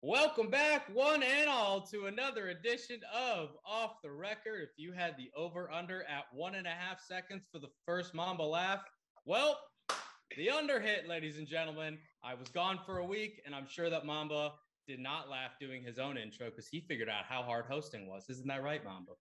Welcome back, one and all, to another edition of Off the Record. If you had the over-under at 1.5 seconds for the first Mamba laugh, well, the under hit, ladies and gentlemen. I was gone for a week, and I'm sure that Mamba did not laugh doing his own intro because he figured out how hard hosting was. Isn't that right, Mamba?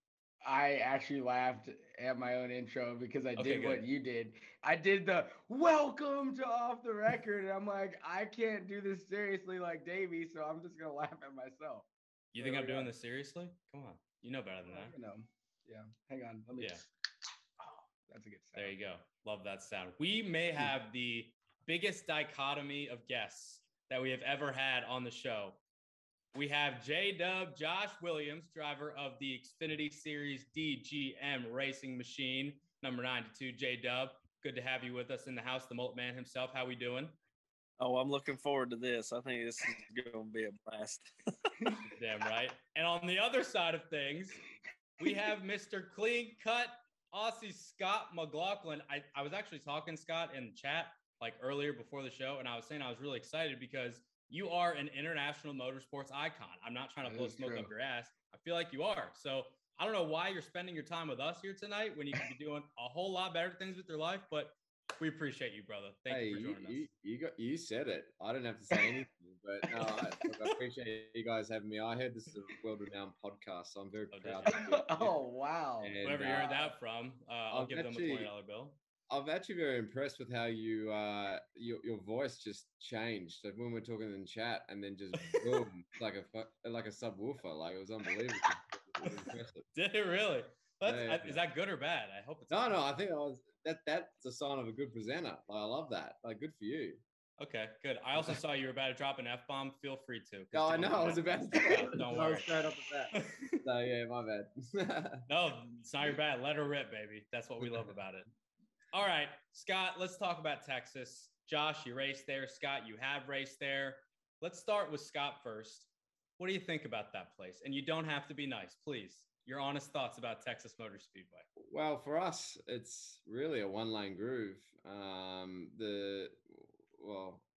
I actually laughed at my own intro because I did what you did. I did the welcome to Off the Record. And I'm like, I can't do this seriously like Davey, so I'm just going to laugh at myself. You think I'm doing this seriously? Come on. You know better than that. I know. Yeah. Hang on. Let me. Yeah. Oh, that's a good sound. There you go. Love that sound. We may have the biggest dichotomy of guests that we have ever had on the show. We have J-Dub Josh Williams, driver of the Xfinity Series DGM Racing Machine, number 92. J-Dub, good to have you with us in the house, the Mullet Man himself. How we doing? Oh, I'm looking forward to this. I think this is going to be a blast. Damn right. And on the other side of things, we have Mr. Clean Cut Aussie Scott McLaughlin. I was actually talking, Scott, in the chat like earlier before the show, and I was saying I was really excited because you are an international motorsports icon. I'm not trying to blow smoke up your ass. I feel like you are. So I don't know why you're spending your time with us here tonight when you could be doing a whole lot better things with your life, but we appreciate you, brother. Thank you for joining us. You said it. I didn't have to say anything, but no, I appreciate you guys having me. I heard this is a world-renowned podcast, so I'm very proud of you. Oh, wow. And whoever you heard that from, I'll give them a $20 bill. I'm actually very impressed with how you your voice just changed. Like when we're talking in chat, and then just boom, like a subwoofer. Like it was unbelievable. It was did it really? Is that good or bad? I hope it's no, bad. No. I think that's a sign of a good presenter. Like, I love that. Like good for you. Okay, good. I also saw you were about to drop an F-bomb. Feel free to. No, I know. I was about to. Don't worry. Straight up with that. So yeah, my bad. No, it's not your bad. Let her rip, baby. That's what we love about it. All right, Scott, let's talk about Texas. Josh, you raced there. Scott, you have raced there. Let's start with Scott first. What do you think about that place? And you don't have to be nice, please. Your honest thoughts about Texas Motor Speedway. Well, for us, it's really a one-lane groove.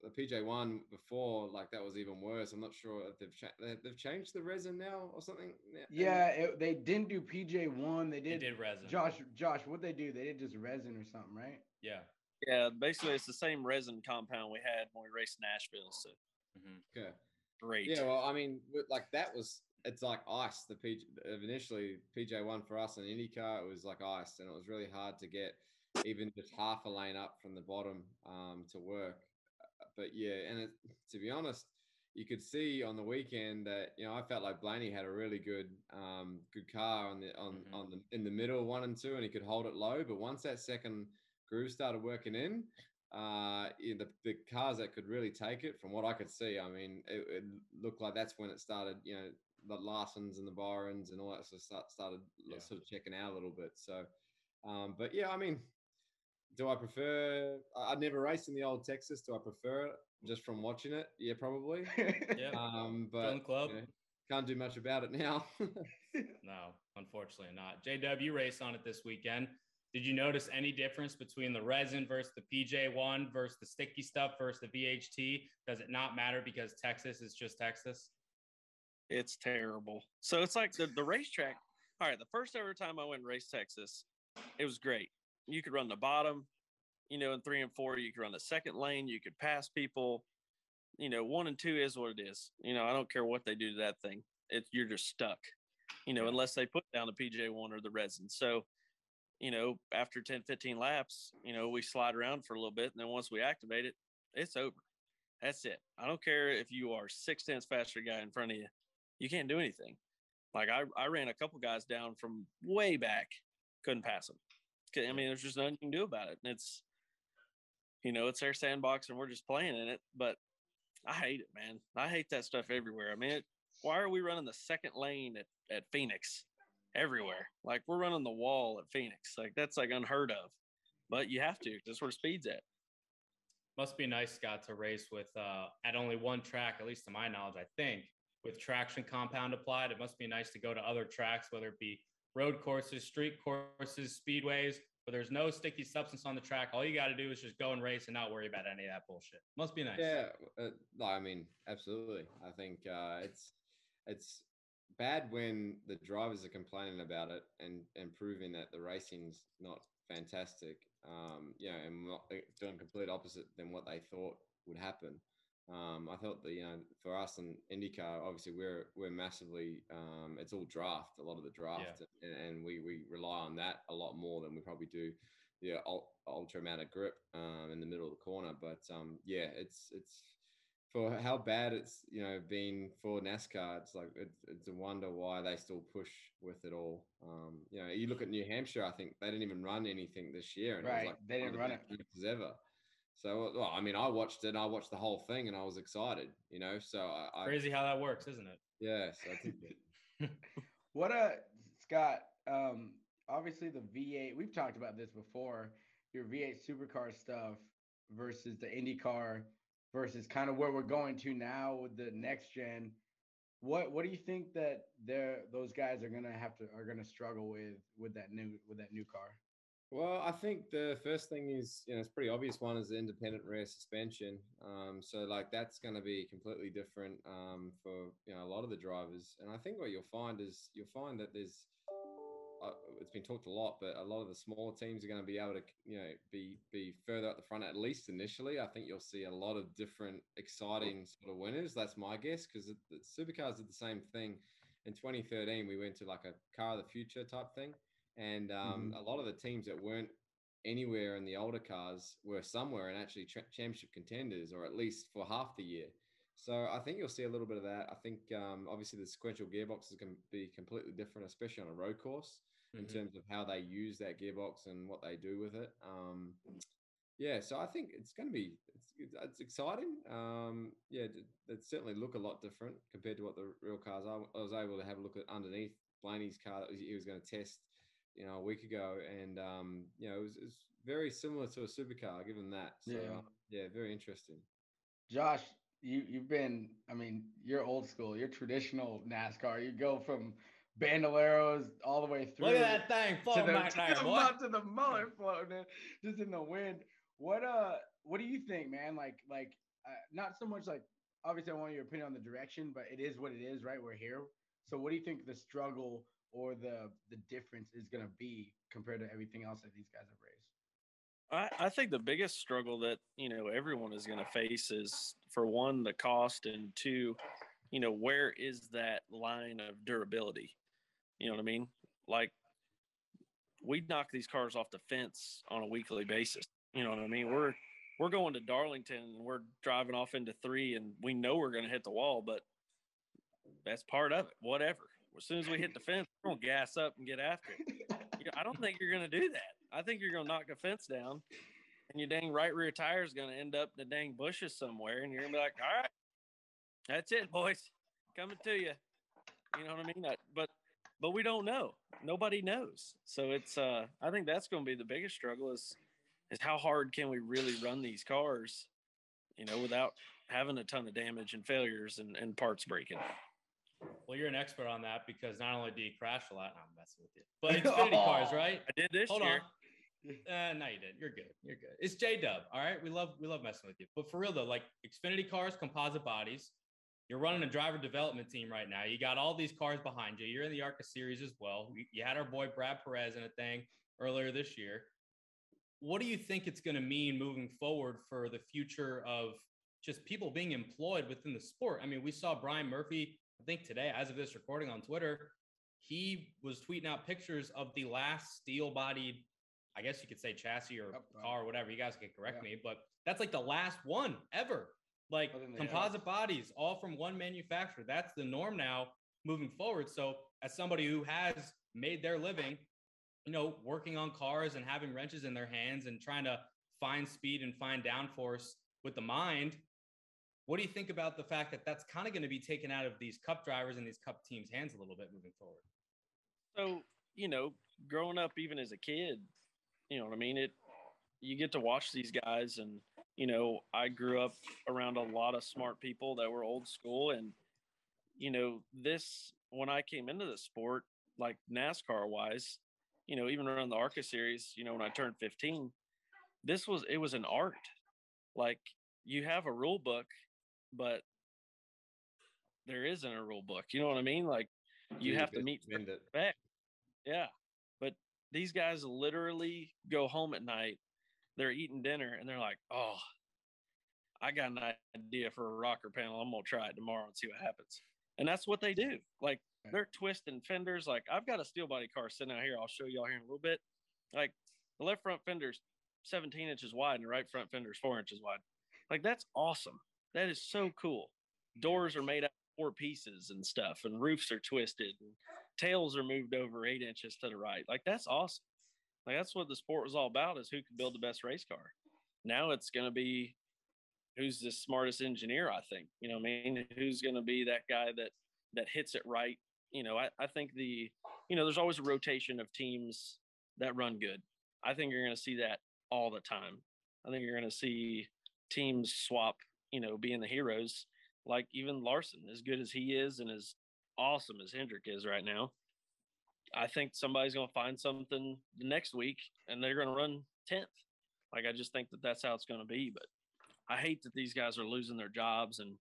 The PJ1 before, like that was even worse. I'm not sure if they've changed the resin now or something. Yeah, they didn't do PJ1. They did resin. Josh, what'd they do? They did just resin or something, right? Yeah. Yeah, basically it's the same resin compound we had when we raced Nashville. So okay. Great. Yeah, well, I mean, like that was it's like ice. Initially PJ1 for us in IndyCar, it was like ice, and it was really hard to get even just half a lane up from the bottom to work. But yeah, and to be honest, you could see on the weekend that, you know, I felt like Blaney had a really good good car in the middle 1 and 2, and he could hold it low. But once that second groove started working in, the cars that could really take it, from what I could see, I mean, it looked like that's when it started, you know, the Larsons and the Byrons and all that started sort of checking out a little bit. So, but yeah, I mean, do I prefer? I never raced in the old Texas. Do I prefer it just from watching it? Yeah, probably. Yeah. But club. You know, can't do much about it now. No, unfortunately not. JW raced on it this weekend. Did you notice any difference between the resin versus the PJ1 versus the sticky stuff versus the VHT? Does it not matter because Texas is just Texas? It's terrible. So it's like the racetrack. All right, the first ever time I went and raced Texas, it was great. You could run the bottom, you know, in 3 and 4, you could run the second lane, you could pass people, you know, 1 and 2 is what it is. You know, I don't care what they do to that thing. You're just stuck, you know, unless they put down the PJ1 or the resin. So, you know, after 10, 15 laps, you know, we slide around for a little bit. And then once we activate it, it's over. That's it. I don't care if you are 6 tenths faster guy in front of you. You can't do anything. Like I ran a couple guys down from way back, couldn't pass them. I mean, there's just nothing you can do about it. And it's, you know, it's their sandbox and we're just playing in it. But I hate it, man. I hate that stuff everywhere. I mean, why are we running the second lane at Phoenix everywhere? Like we're running the wall at Phoenix. Like that's like unheard of. But you have to. That's where speed's at. Must be nice, Scott, to race with at only one track, at least to my knowledge, I think, with traction compound applied. It must be nice to go to other tracks, whether it be road courses, street courses, speedways, where there's no sticky substance on the track. All you got to do is just go and race and not worry about any of that bullshit. Must be nice. Yeah. I mean, absolutely. I think it's bad when the drivers are complaining about it and proving that the racing's not fantastic. And doing complete opposite than what they thought would happen. I thought that, for us in IndyCar, obviously we're massively, it's all draft, a lot of the draft, yeah. and we rely on that a lot more than we probably do the ultra amount of grip in the middle of the corner. But it's for how bad it's, been for NASCAR, it's like, it's a wonder why they still push with it all. You look at New Hampshire, I think they didn't even run anything this year. And right. It was like, they didn't run it as ever. So, well, I mean, I watched the whole thing and I was excited, so I crazy how that works, isn't it? Yes. Yeah, so what Scott, obviously the V8, we've talked about this before, your V8 supercar stuff versus the IndyCar versus kind of where we're going to now with the next gen. What do you think that those guys are going to struggle with that new car? Well, I think the first thing is, it's a pretty obvious one, is the independent rear suspension. So like that's going to be completely different for, a lot of the drivers. And I think what you'll find that there's, it's been talked a lot, but a lot of the smaller teams are going to be able to, be further at the front, at least initially. I think you'll see a lot of different exciting sort of winners. That's my guess, because the supercars did the same thing. In 2013, we went to like a car of the future type thing. And a lot of the teams that weren't anywhere in the older cars were somewhere and actually championship contenders, or at least for half the year. So I think you'll see a little bit of that. I think obviously the sequential gearbox is going to be completely different, especially on a road course, in terms of how they use that gearbox and what they do with it. So I think it's going to be it's exciting. It certainly look a lot different compared to what the real cars are. I was able to have a look at underneath Blaney's car that he was going to test, a week ago, and it was very similar to a supercar, given that. So yeah, very interesting. Josh, you've been, I mean, you're old school, you're traditional NASCAR. You go from bandoleros all the way through. Look at that thing floating to the Muller floating just in the wind. What do you think, man? Not so much like, obviously I want your opinion on the direction, but it is what it is, right? We're here. So what do you think the struggle or the difference is going to be compared to everything else that these guys have raised? I think the biggest struggle that, everyone is going to face is, for one, the cost, and two, where is that line of durability? You know what I mean? Like, we knock these cars off the fence on a weekly basis. You know what I mean? We're going to Darlington and we're driving off into 3, and we know we're going to hit the wall, but that's part of it, whatever. As soon as we hit the fence, we're going to gas up and get after it. I don't think you're going to do that. I think you're going to knock a fence down, and your dang right rear tire is going to end up in the dang bushes somewhere, and you're going to be like, all right, that's it, boys. Coming to you. You know what I mean? But we don't know. Nobody knows. So it's I think that's going to be the biggest struggle is how hard can we really run these cars, without having a ton of damage and failures and parts breaking. Well, you're an expert on that, because not only do you crash a lot, I'm messing with you, but Xfinity cars, right? I did this year. No, you didn't. You're good. You're good. It's J-Dub, all right? We love messing with you. But for real, though, like Xfinity cars, composite bodies, you're running a driver development team right now. You got all these cars behind you. You're in the ARCA series as well. You had our boy Brad Perez in a thing earlier this year. What do you think it's going to mean moving forward for the future of just people being employed within the sport? I mean, we saw Brian Murphy, I think today, as of this recording on Twitter, he was tweeting out pictures of the last steel-bodied, I guess you could say chassis or car or whatever. You guys can correct me, but that's like the last one ever. Like composite bodies, all from one manufacturer. That's the norm now moving forward. So as somebody who has made their living, working on cars and having wrenches in their hands and trying to find speed and find downforce with the mind, what do you think about the fact that that's kind of going to be taken out of these cup drivers and these cup teams' hands a little bit moving forward? So, growing up, even as a kid, you get to watch these guys. And, I grew up around a lot of smart people that were old school. And, when I came into the sport, like NASCAR wise, you know, even around the ARCA series, you know, when I turned 15, it was an art. Like, you have a rule book, but there isn't a rule book. You know what I mean? Like, you have to meet back. Yeah. But these guys literally go home at night, they're eating dinner, and they're like, oh, I got an idea for a rocker panel. I'm going to try it tomorrow and see what happens. And that's what they do. Like, they're twisting fenders. Like, I've got a steel body car sitting out here. I'll show y'all here in a little bit. Like, the left front fender's 17 inches wide and the right front fender's 4 inches wide. Like, that's awesome. That is so cool. Doors are made out of 4 pieces and stuff, and roofs are twisted, and tails are moved over 8 inches to the right. Like, that's awesome. Like, that's what the sport was all about, is who could build the best race car. Now it's going to be who's the smartest engineer, I think. You know what I mean? Who's going to be that guy that hits it right? You know, I think there's always a rotation of teams that run good. I think you're going to see that all the time. I think you're going to see teams swap, you know, being the heroes. Like, even Larson, as good as he is and as awesome as Hendrick is right now, I think somebody's going to find something the next week and they're going to run 10th. Like, I just think that that's how it's going to be. But I hate that these guys are losing their jobs, and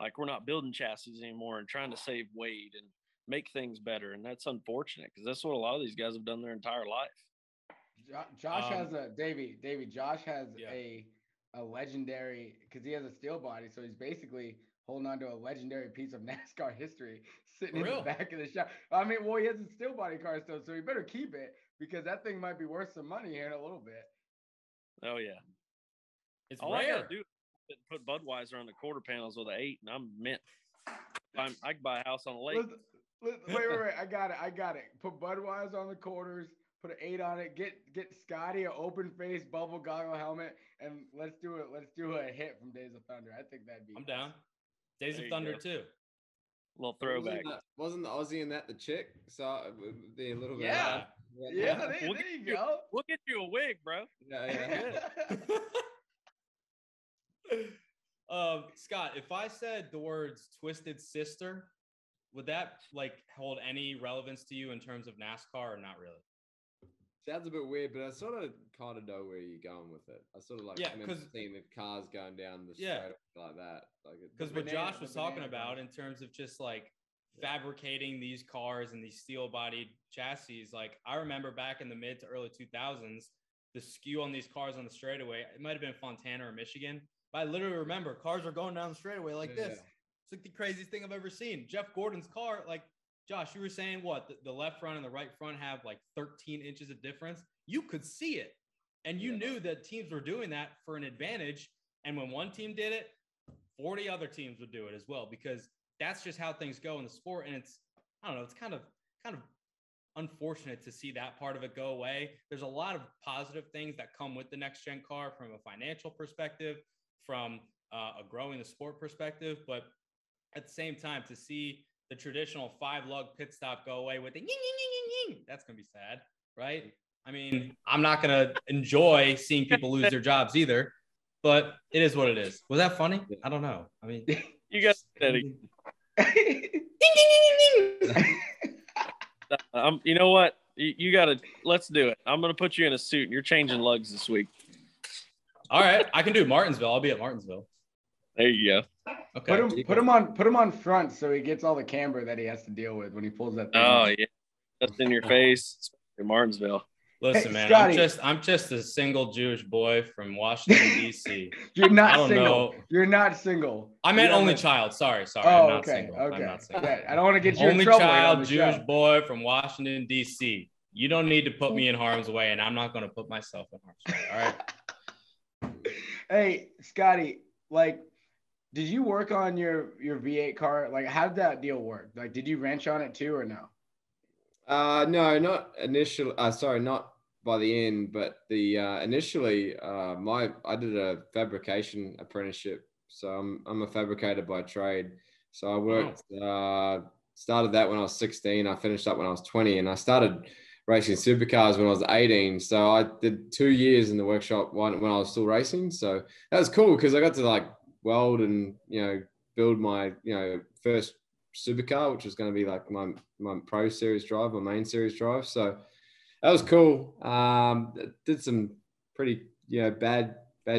like, we're not building chassis anymore and trying to save weight and make things better. And that's unfortunate, because that's what a lot of these guys have done their entire life. Josh has a Davey. Josh has a legendary, because he has a steel body. So he's basically holding on to a legendary piece of NASCAR history sitting in the back of the shop. I mean, well, he has a steel body car still, so he better keep it, because that thing might be worth some money here in a little bit. Oh yeah. It's all rare. I gotta do is put Budweiser on the quarter panels with an 8, and I'm mint. I can buy a house on a lake. Wait. I got it. Put Budweiser on the quarters. Put an 8 on it. Get Scotty an open face bubble goggle helmet, and let's do it. Let's do a hit from Days of Thunder. I think that'd be. I'm down. Days of Thunder too. A little throwback. Wasn't the Aussie in that the chick? Saw the little bit. Yeah. Yeah. There you go. We'll get you a wig, bro. Yeah. Scott, if I said the words twisted sister, would that like hold any relevance to you in terms of NASCAR, or not really? Sounds a bit weird, but I kind of know where you're going with it. I sort of like seeing the cars going down the straight like that, like, because what Josh was talking about in terms of just like fabricating these cars and these steel-bodied chassis, like I remember back in the mid to early 2000s, the skew on these cars on the straightaway, it might have been Fontana or Michigan, but I literally remember cars are going down the straightaway like this. It's like the craziest thing I've ever seen. Jeff Gordon's car, like Josh, you were saying what? The left front and the right front have like 13 inches of difference. You could see it. And you knew that teams were doing that for an advantage. And when one team did it, 40 other teams would do it as well, because that's just how things go in the sport. And it's, I don't know, it's kind of unfortunate to see that part of it go away. There's a lot of positive things that come with the next gen car from a financial perspective, from a growing the sport perspective, but at the same time, to see the traditional 5-lug pit stop go away with the ying, ying, ying, ying, ying, that's gonna be sad, right? I mean, I'm not gonna enjoy seeing people lose their jobs either, but it is what it is. Was that funny? I don't know. I mean, you guys said it. Ding, ding, ding, ding, ding. You know what? You got to – let's do it. I'm going to put you in a suit. You're changing lugs this week. All right. I can do Martinsville. I'll be at Martinsville. There you go. Okay. Put him on front so he gets all the camber that he has to deal with when he pulls that thing. Oh, yeah. That's in your face. In Martinsville. Listen, hey, man, Scotty. I'm just a single Jewish boy from Washington, D.C. You're not single. Know. You're not single. I meant only child. Sorry. Oh, I'm not single. Okay. I'm not single. Yeah, I don't want to get you in trouble. Only child Jewish boy from Washington, D.C. You don't need to put me in harm's way, and I'm not going to put myself in harm's way. All right. Hey, Scotty, like, did you work on your V8 car? Like, how did that deal work? Like, did you wrench on it too or no? No, not initially. Not by the end, but the initially I did a fabrication apprenticeship, so I'm a fabricator by trade. So I worked started that when I was 16, I finished up when I was 20, and I started racing supercars when I was 18. So I did 2 years in the workshop when I was still racing. So that was cool because I got to like weld and, you know, build my, you know, first supercar, which was going to be like my pro series drive, my main series drive. So that was cool. Did some pretty, bad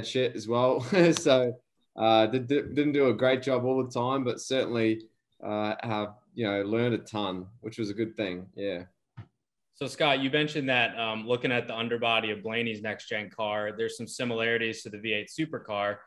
shit as well. So didn't do a great job all the time, but certainly have, learned a ton, which was a good thing. Yeah. So Scott, you mentioned that looking at the underbody of Blaney's next gen car, there's some similarities to the V8 supercar.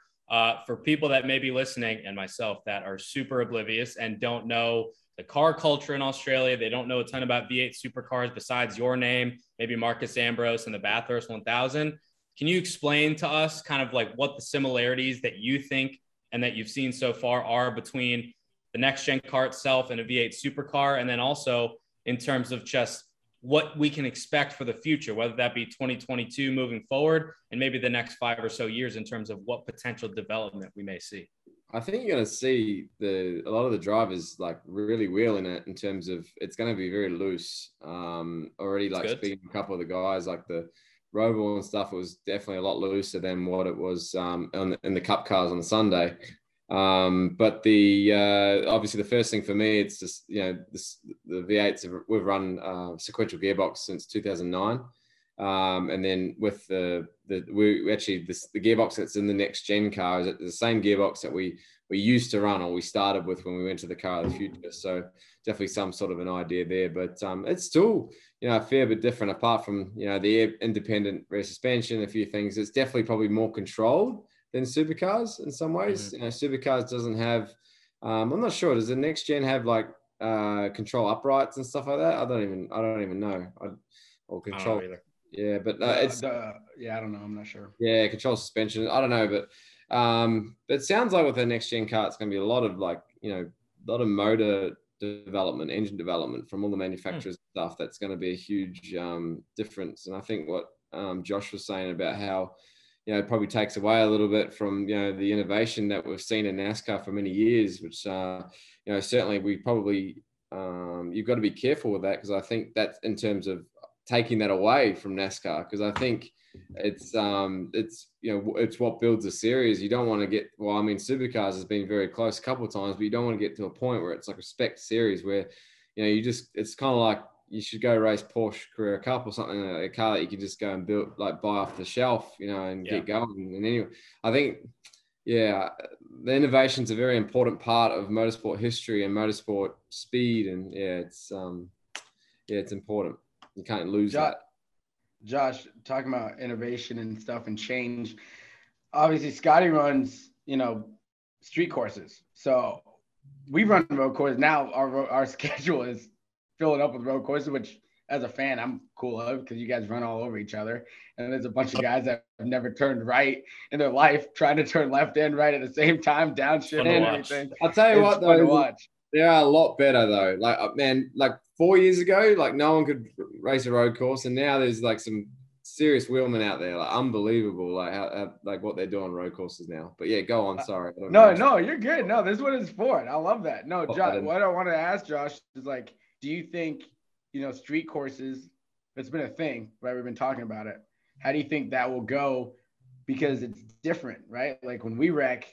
For people that may be listening and myself that are super oblivious and don't know the car culture in Australia, they don't know a ton about V8 supercars besides your name, maybe Marcus Ambrose and the Bathurst 1000. Can you explain to us kind of like what the similarities that you think and that you've seen so far are between the next gen car itself and a V8 supercar? And then also in terms of just what we can expect for the future, whether that be 2022 moving forward and maybe the next 5 or so years in terms of what potential development we may see. I think you're going to see a lot of the drivers like really wheeling it in terms of it's going to be very loose. Already like speaking to a couple of the guys, like the Robo and stuff was definitely a lot looser than what it was in the cup cars on the Sunday. But the obviously the first thing for me, it's just the V8s, we've run sequential gearbox since 2009, and then with the gearbox that's in the next gen car is the same gearbox that we used to run, or we started with when we went to the car of the future. So definitely some sort of an idea there, but it's still a fair bit different apart from the independent rear suspension, a few things. It's definitely probably more controlled than supercars in some ways. Mm-hmm. Supercars doesn't have, I'm not sure, does the next gen have like control uprights and stuff like that? I don't even know. Or control. I don't know either. Yeah, but it's I don't know. I'm not sure. Yeah, control suspension. I don't know, but it sounds like with the next gen car, it's going to be a lot of motor development, engine development from all the manufacturers and stuff. That's going to be a huge difference. And I think what Josh was saying about how it probably takes away a little bit from, the innovation that we've seen in NASCAR for many years, which, certainly we probably, you've got to be careful with that, because I think that's in terms of taking that away from NASCAR, because I think it's what builds a series. You don't want to get, supercars has been very close a couple of times, but you don't want to get to a point where it's like a spec series where, it's kind of like, you should go race Porsche Carrera Cup or something, a car that you can just go and build, like buy off the shelf, and get going. And anyway, I think, the innovation's a very important part of motorsport history and motorsport speed. And it's important. You can't lose that. Josh, talking about innovation and stuff and change, obviously Scotty runs, street courses. So we run road courses. Now our schedule is fill it up with road courses, which as a fan, I'm cool of, because you guys run all over each other. And there's a bunch of guys that have never turned right in their life, trying to turn left and right at the same time, downshift and everything. I'll tell you what, though, they are a lot better though. Like, man, like 4 years ago, like no one could race a road course. And now there's like some serious wheelmen out there, like unbelievable, like how, like what they're doing on road courses now. But yeah, go on. Sorry. No, you're good. No, this is what it's for. I love that. No, Josh, what I want to ask Josh is like, do you think, street courses, it's been a thing, right? We've been talking about it. How do you think that will go? Because it's different, right? Like when we wreck,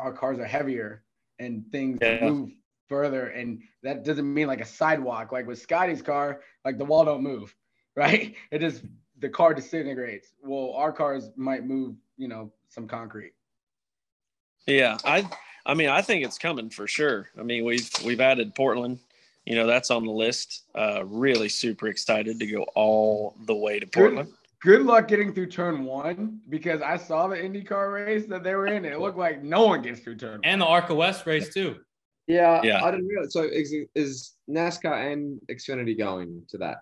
our cars are heavier and things move further. And that doesn't mean like a sidewalk, like with Scotty's car, like the wall don't move, right? It just, the car disintegrates. Well, our cars might move, some concrete. Yeah. I think it's coming for sure. I mean, we've added Portland. That's on the list. Really super excited to go all the way to Portland. Good luck getting through turn one, because I saw the IndyCar race that they were in. It looked like no one gets through turn one. And the ARCA West race too. Yeah. I didn't realize. So is NASCAR and Xfinity going to that?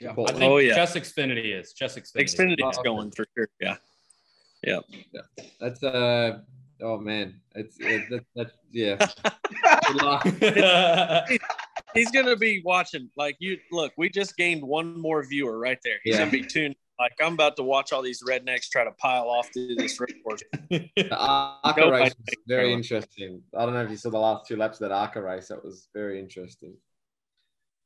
Yeah. I think just Xfinity is. Xfinity is going for sure. Yeah. That's oh man. That's yeah. Good luck. He's going to be watching. Like, we just gained one more viewer right there. He's going to be tuned. Like, I'm about to watch all these rednecks try to pile off through this race course. The ARCA race was very interesting. I don't know if you saw the last two laps of that ARCA race. That was very interesting.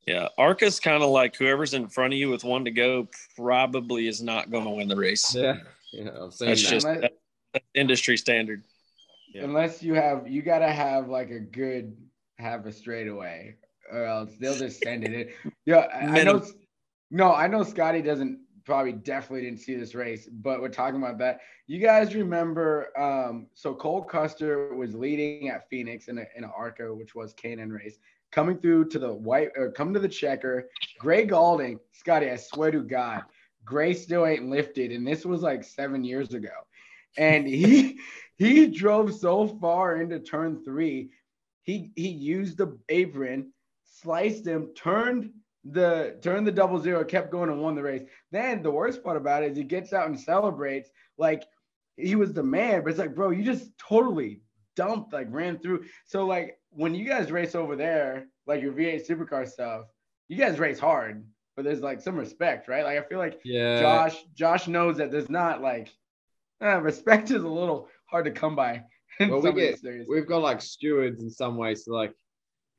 Yeah, ARCA's kind of like whoever's in front of you with one to go probably is not going to win the race. Yeah, I've seen that. Just that's industry standard. Yeah. Unless you got to have like a good, have a straightaway, or else they'll just send it in. Yeah, I know No, I know Scotty doesn't probably definitely didn't see this race, but we're talking about that. You guys remember, so Cole Custer was leading at Phoenix in an ARCA, which was K&N race, coming through to the white or come to the checker. Gray Galding, Scotty, I swear to God, Gray still ain't lifted. And this was like 7 years ago. And he drove so far into turn three. He used the apron, sliced him, turned the 0-0, kept going and won the race. Then the worst part about it is he gets out and celebrates like he was the man, but it's like, bro, you just totally dumped, like ran through. So like when you guys race over there, like your V8 supercar stuff, you guys race hard, but there's like some respect, right? Like I feel like Josh knows that there's not like respect is a little hard to come by. Well, we've got like stewards in some ways, so like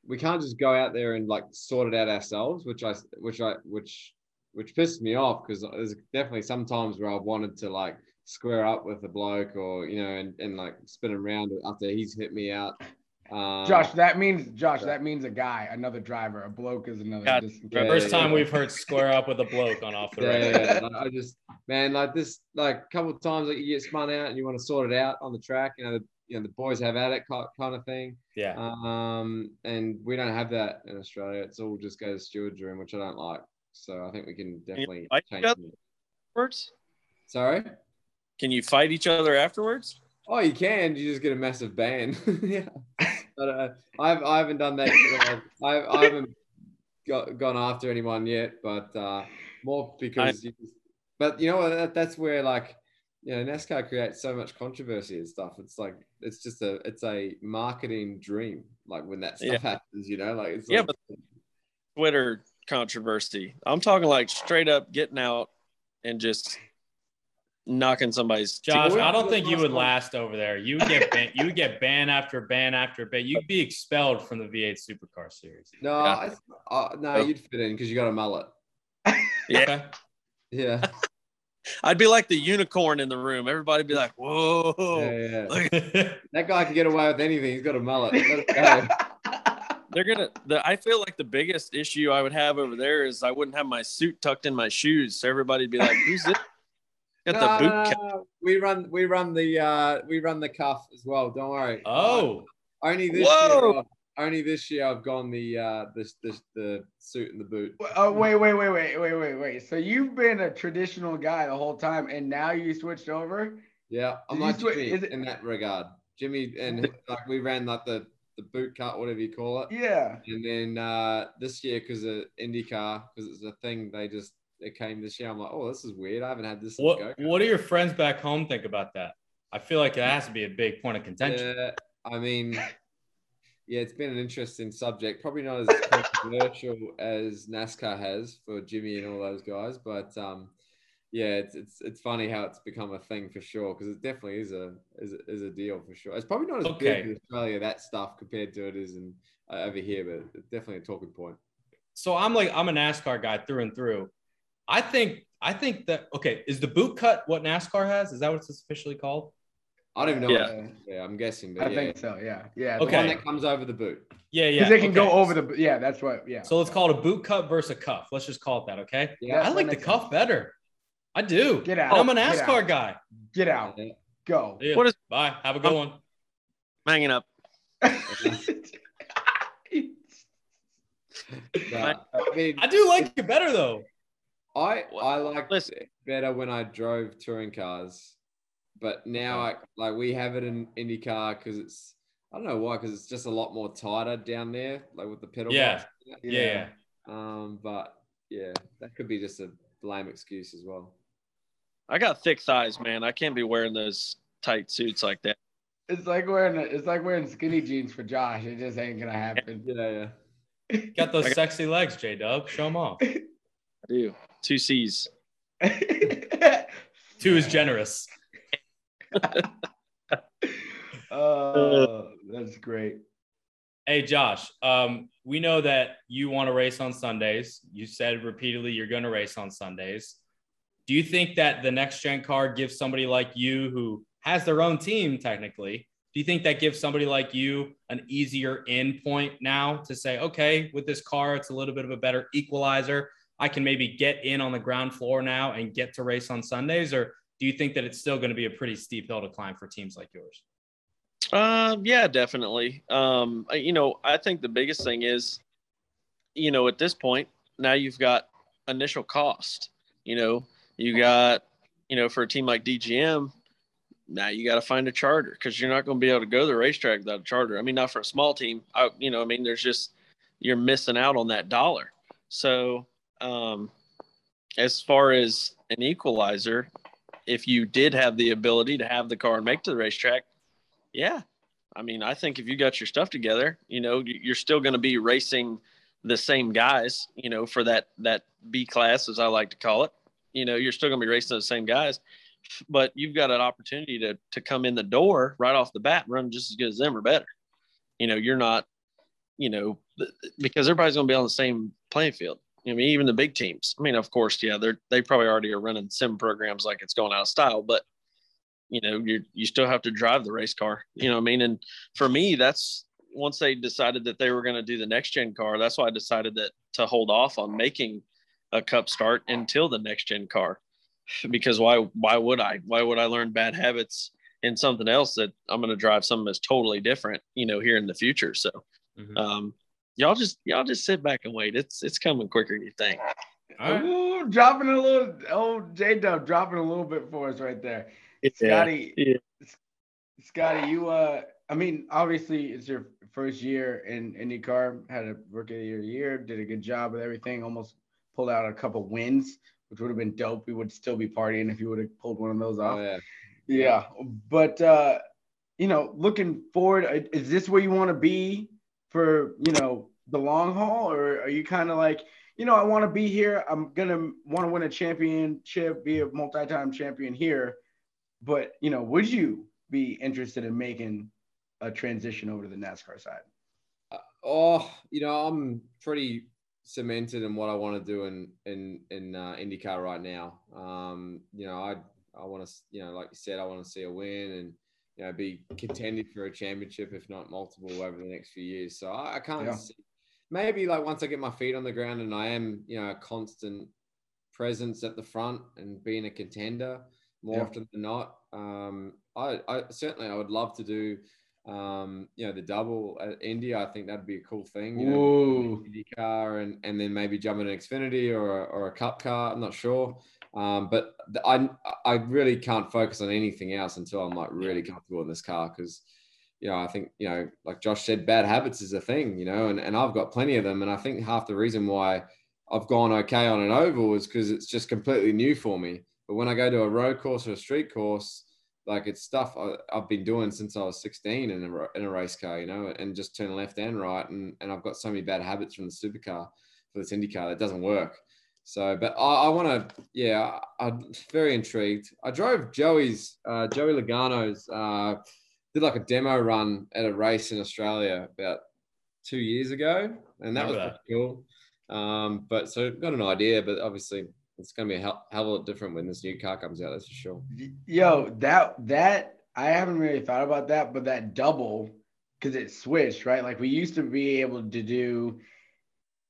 we can't just go out there and like sort it out ourselves, which pissed me off, because there's definitely some times where I wanted to like square up with a bloke or, you know, and like spin him around after he's hit me out. Josh, that means a guy, another driver, a bloke is another. God, first time we've heard square up with a bloke on off the road. Yeah. I just, man, like this, like a couple of times like you get spun out and you want to sort it out on the track, you know, the boys have at it kind of thing. Yeah. And we don't have that in Australia. It's all just go to steward's room, which I don't like. So I think we can definitely change it. Sorry? Can you fight each other afterwards? Oh, you can. You just get a massive ban. Yeah. But I haven't done that. I haven't gone after anyone yet, but more because... but you know what? That's where like... Yeah, NASCAR creates so much controversy and stuff. It's like it's a marketing dream. Like when that stuff happens, you know, like it's like, but Twitter controversy. I'm talking like straight up getting out and just knocking somebody's. Josh, I don't think you would last over there. You would get banned, after ban after ban. You'd be expelled from the V8 Supercar Series. No, no, you'd fit in because you got a mullet. Yeah, yeah. I'd be like the unicorn in the room. Everybody'd be like, whoa. Yeah. That guy can get away with anything. He's got a mullet. They're going to – I feel like the biggest issue I would have over there is I wouldn't have my suit tucked in my shoes. So everybody'd be like, who's this? Got the boot cuff. We run the cuff as well. Don't worry. Oh. Only this year I've gone the suit and the boot. Oh, wait. So you've been a traditional guy the whole time, and now you switched over? Yeah, I'm like Jimmy in that regard. Jimmy and like we ran like the boot cut, whatever you call it. Yeah. And then this year, because of IndyCar, because it's a thing, it came this year. I'm like, oh, this is weird. I haven't had this. What do your friends back home think about that? I feel like it has to be a big point of contention. Yeah, I mean. Yeah, it's been an interesting subject. Probably not as controversial as NASCAR has for Jimmy and all those guys, but yeah, it's funny how it's become a thing for sure, because it definitely is a deal for sure. It's probably not as big in Australia, that stuff, compared to it is in over here, but it's definitely a talking point. So I'm a NASCAR guy through and through. I think that is the boot cut what NASCAR has? Is that what it's officially called? I don't even know. Yeah. I'm guessing. But I think so. Yeah. Yeah. The one that comes over the boot. Yeah. Yeah. Because they can go over the. Yeah. That's right. Yeah. So let's call it a boot cut versus a cuff. Let's just call it that. Okay. Yeah. I like the cuff better. I do. Get out. I'm a NASCAR guy. Get out. Go. Yeah. What is? Bye. Have a good one. I'm hanging up. I do like it better though. I liked it better when I drove touring cars. But now, like we have it in IndyCar because it's, I don't know why, because it's just a lot more tighter down there, like with the pedal. Yeah. Box, you know? Yeah. But yeah, that could be just a lame excuse as well. I got thick thighs, man. I can't be wearing those tight suits like that. It's like wearing skinny jeans for Josh. It just ain't gonna happen. Yeah. Yeah. Got those sexy legs, J Dub. Show them off. I do. 2 C's. 2 is generous. That's great. Hey Josh, we know that you want to race on Sundays. You said repeatedly you're going to race on Sundays. Do you think that the next gen car gives somebody like you, who has their own team technically, do you think that gives somebody like you an easier in point now to say, okay, with this car it's a little bit of a better equalizer, I can maybe get in on the ground floor now and get to race on Sundays? Or do you think that it's still going to be a pretty steep hill to climb for teams like yours? Yeah, definitely. You know, I think the biggest thing is, you know, at this point, now you've got initial cost, you know, you got, you know, for a team like DGM, now you got to find a charter, because you're not going to be able to go to the racetrack without a charter. I mean, not for a small team, you know, I mean, there's just, you're missing out on that dollar. So, as far as an equalizer, if you did have the ability to have the car and make to the racetrack, yeah, I mean, I think if you got your stuff together, you know, you're still going to be racing the same guys, you know, for that B class, as I like to call it. You know, you're still going to be racing those same guys, but you've got an opportunity to come in the door right off the bat and run just as good as them or better. You know, you're not, you know, because everybody's going to be on the same playing field. I mean, even the big teams. I mean, of course, yeah, they probably already are running sim programs like it's going out of style, but you know, you still have to drive the race car, you know what I mean? And for me, that's once they decided that they were going to do the next gen car, that's why I decided that to hold off on making a cup start until the next gen car, because why would I learn bad habits in something else that I'm going to drive something that's totally different, you know, here in the future. So, y'all just sit back and wait. It's coming quicker than you think. Right. Ooh, J-Dub dropping a little bit for us right there. Scotty, you I mean, obviously it's your first year in IndyCar, had a rookie of the year, did a good job with everything, almost pulled out a couple wins, which would have been dope. We would still be partying if you would have pulled one of those off. Yeah. But you know, looking forward, is this where you want to be for, you know, the long haul? Or are you kind of like, you know, I want to be here, I'm gonna want to win a championship, be a multi-time champion here, but, you know, would you be interested in making a transition over to the NASCAR side? You know, I'm pretty cemented in what I want to do in IndyCar right now. You know, I want to, you know, like you said, I want to see a win and, you know, be contended for a championship, if not multiple, over the next few years. So I can't see, maybe like once I get my feet on the ground and I am, you know, a constant presence at the front and being a contender more often than not. I certainly, I would love to do, you know, the double at Indy. I think that'd be a cool thing, you know, IndyCar and then maybe jump in an Xfinity or a cup car. I'm not sure. But I really can't focus on anything else until I'm like really comfortable in this car. Cause, you know, I think, you know, like Josh said, bad habits is a thing, you know, and I've got plenty of them. And I think half the reason why I've gone okay on an oval is cause it's just completely new for me. But when I go to a road course or a street course, like it's stuff I've been doing since I was 16 in a race car, you know, and just turn left and right. And I've got so many bad habits from the supercar for this IndyCar that doesn't work. So, but I want to, I'm very intrigued. I drove Joey Logano's, did like a demo run at a race in Australia about 2 years ago. And that was pretty cool. But so got an idea, but obviously it's going to be a hell of a lot different when this new car comes out. That's for sure. Yo, that I haven't really thought about that, but that double, cause it switched, right? Like we used to be able to do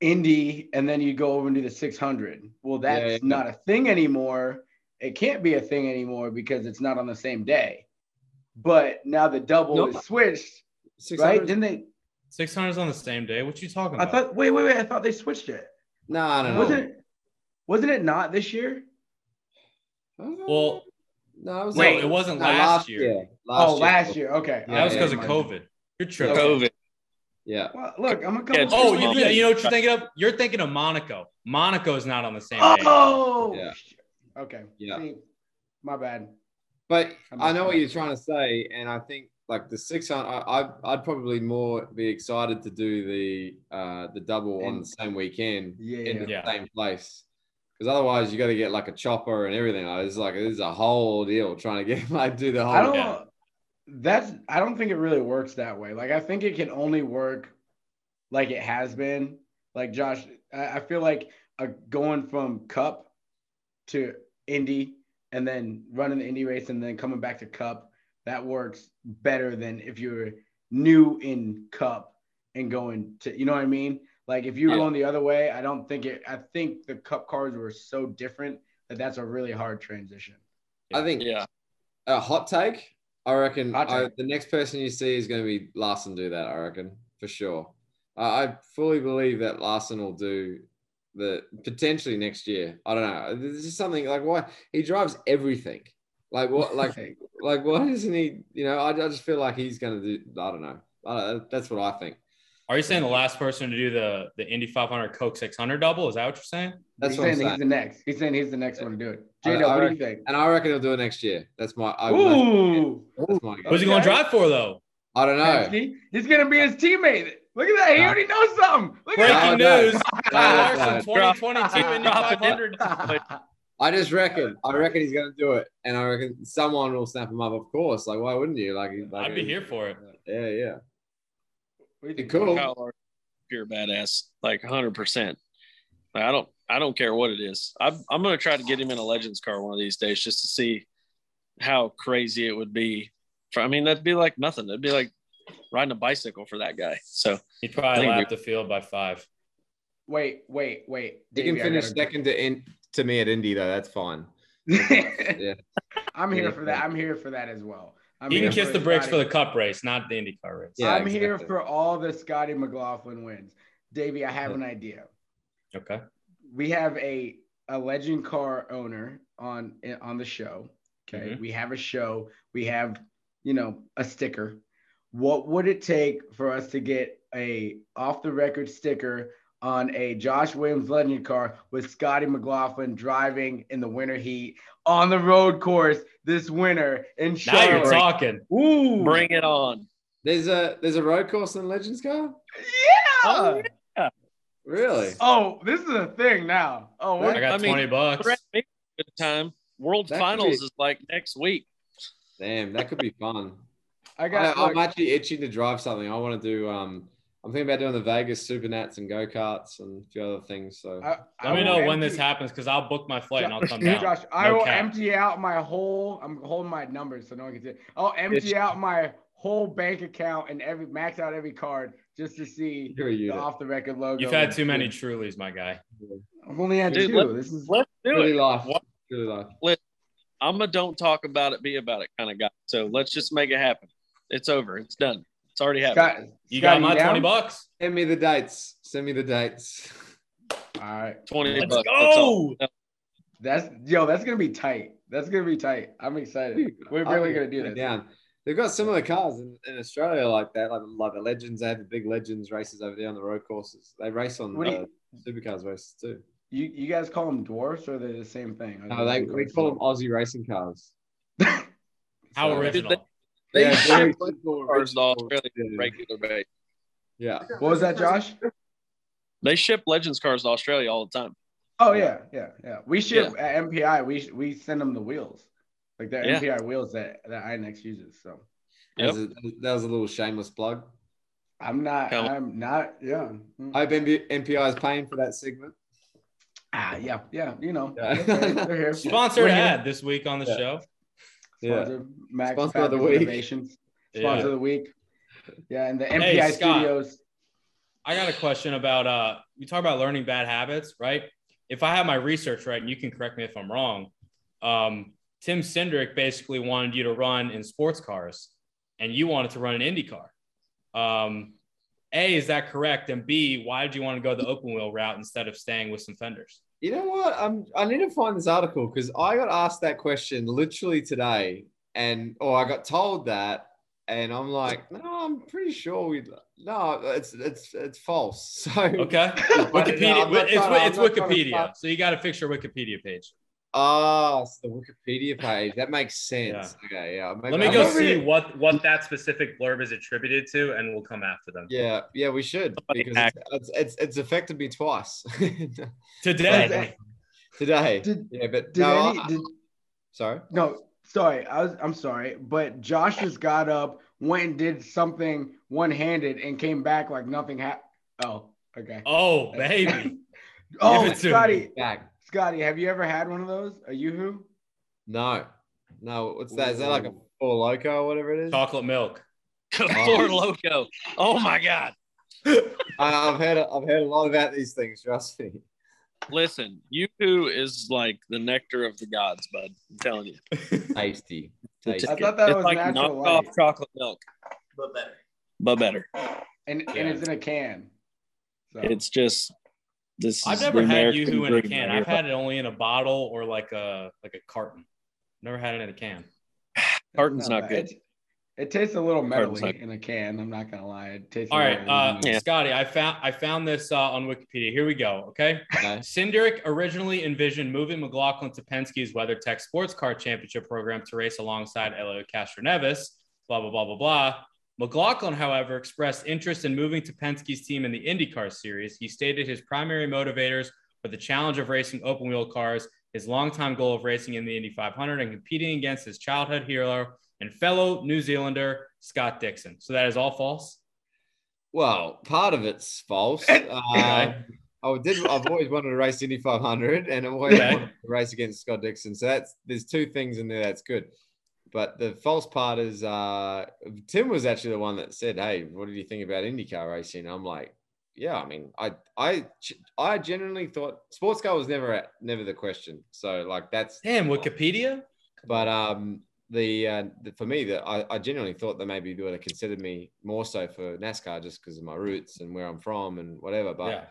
Indy and then you go over and do the 600. Well, that's not a thing anymore. It can't be a thing anymore because it's not on the same day. But now the double is switched, right? Didn't they? 600 is on the same day. What you talking about? I thought. Wait. I thought they switched it. No. Wasn't it not this year? Well, no. It wasn't last year. Last year. Okay. That was because of COVID. You're tripping. COVID. Yeah. Well, look, I'm a couple. You know what you're thinking of? You're thinking of Monaco. Monaco's not on the same day. Oh. Yeah. Okay. Yeah. See, my bad. But I know what you're trying to say, and I think like the 600, I'd probably more be excited to do the double on the same weekend in the same place, because otherwise you got to get like a chopper and everything. It's a whole deal trying to get do the whole. I don't think it really works that way. Like, I think it can only work like it has been. Like, Josh, I feel like going from Cup to Indy and then running the Indy race and then coming back to Cup, that works better than if you're new in Cup and going to, you know what I mean? Like if you're going the other way, I don't think it. I think the Cup cars were so different that that's a really hard transition. I think a hot take. I reckon the next person you see is going to be Larson do that. I reckon for sure. I fully believe that Larson will do the potentially next year. I don't know. This is something like why he drives everything. Like what? Like like why isn't he? You know, I just feel like he's going to do. I don't know. That's what I think. Are you saying the last person to do the Indy 500 Coke 600 double? Is that what you're saying? That's what I'm saying. He's the next. He's saying he's the next one to do it. J-Dub, what do you think? And I reckon he'll do it next year. That's my. That's my guess. Who's he going to drive for though? I don't know. He's going to be his teammate. Look at that. He already knows something. Look at breaking news. Kyle Larson 2022 Indy 500. I reckon he's going to do it, and I reckon someone will snap him up. Of course. Like why wouldn't you? Like I'd be here for it. Yeah. Cool. Kyle Larson, pure badass, like 100%. I don't care what it is. I'm gonna try to get him in a Legends car one of these days just to see how crazy it would be. That'd be like nothing. It'd be like riding a bicycle for that guy. So he'd probably lap the field by 5. Wait. He can finish second to me at Indy though. That's fine. Yeah, I'm here for that. I'm here for that as well. You can kiss the bricks for the Cup race, not the IndyCar race. Yeah, I'm here for all the Scotty McLaughlin wins. Davey, I have an idea. Okay. We have a legend car owner on the show. Okay. Mm-hmm. We have a show. We have, a sticker. What would it take for us to get a off-the-record sticker on a Josh Williams legend car with Scotty McLaughlin driving in the winter heat on the road course this winter in Charlotte? Now you're talking. Ooh. Bring it on. There's a road course in Legends car? Yeah. Oh, yeah. Really? Oh, this is a thing now. Oh, I got $20. World Finals is like next week. Damn, that could be fun. I'm actually itching to drive something. I want to do I'm thinking about doing the Vegas Super Nats and go-karts and a few other things. So let me know when this happens because I'll book my flight and I'll come down. Josh, empty out my whole – I'm holding my numbers so no one can see it. I'll empty out my whole bank account and max out every card just to see the off-the-record logo. You've had too many Trulies, my guy. I've only had two. Let's do it. I'm a don't talk about it, be about it kind of guy. So let's just make it happen. It's over. It's done. It's already happened. You got my $20. Send me the dates. All right. $20. Let's go. That's gonna be tight. I'm excited. We're really gonna do that. Down. They've got similar cars in Australia like that, like the Legends. They have the big Legends races over there on the road courses. They race on supercars races too. You guys call them dwarfs or they're the same thing? No, we call them Aussie racing cars. How original. They ship cars to Australia on a regular basis. Yeah. What was that, Josh? They ship Legends cars to Australia all the time. Oh, yeah. We ship at MPI. We send them the wheels. Like they're MPI wheels that INX uses. So that was a little shameless plug. I'm not. I hope MPI is paying for that segment. Yeah. They're here. Sponsored ad this week on the show. Sponsor Sponsor of the week. Innovations. Sponsor of the week. Yeah, and the MPI Studios. I got a question about you talk about learning bad habits, right? If I have my research right, and you can correct me if I'm wrong, Tim Cindric basically wanted you to run in sports cars, and you wanted to run an IndyCar. A, is that correct? And B, why did you want to go the open wheel route instead of staying with some fenders? You know what? I need to find this article because I got asked that question literally today, I got told that, and I'm like, no, I'm pretty sure it's false. So okay, Wikipedia. It's Wikipedia. So you got to fix your Wikipedia page. Oh, it's the Wikipedia page. That makes sense. Yeah. Okay, yeah. Let me go see what that specific blurb is attributed to, and we'll come after them. Yeah, we should because it's affected me twice. Today. I'm sorry, but Josh just got up, went and did something one-handed, and came back like nothing happened. Oh, okay. Oh, baby. Oh, Scotty. Scotty, have you ever had one of those? A Yoo-hoo? No. What's that? Is that like a 4 Loco or whatever it is? Chocolate milk. 4 Loco. Oh, my God. I've heard a lot about these things, trust me. Listen, U2 is like the nectar of the gods, bud. I'm telling you. Tasty. Tasty. I thought that was like natural light. Off chocolate milk. But better. But better. And it's in a can. So. It's just this. I've never had Yoo-hoo in a can. I've had it only in a bottle or like a carton. Never had it in a can. Carton's not good. It tastes a little metally in a can. I'm not gonna lie. It tastes. All right, Scotty, I found this on Wikipedia. Here we go. Okay. Cinderic originally envisioned moving McLaughlin to Penske's WeatherTech Sports Car Championship program to race alongside Elio Castroneves. Blah blah blah blah blah. McLaughlin, however, expressed interest in moving to Penske's team in the IndyCar series. He stated his primary motivators were the challenge of racing open wheel cars, his longtime goal of racing in the Indy 500, and competing against his childhood hero and fellow New Zealander, Scott Dixon. So that is all false? Well, part of it's false. I've always wanted to race Indy 500, and I've always wanted to race against Scott Dixon. So there's two things in there that's good. But the false part is Tim was actually the one that said, hey, what do you think about IndyCar racing? And I'm like, yeah, I mean, I genuinely thought sports car was never the question. So, like, that's... Damn, Wikipedia? But... for me, I genuinely thought that maybe they would have considered me more so for NASCAR just because of my roots and where I'm from and whatever. But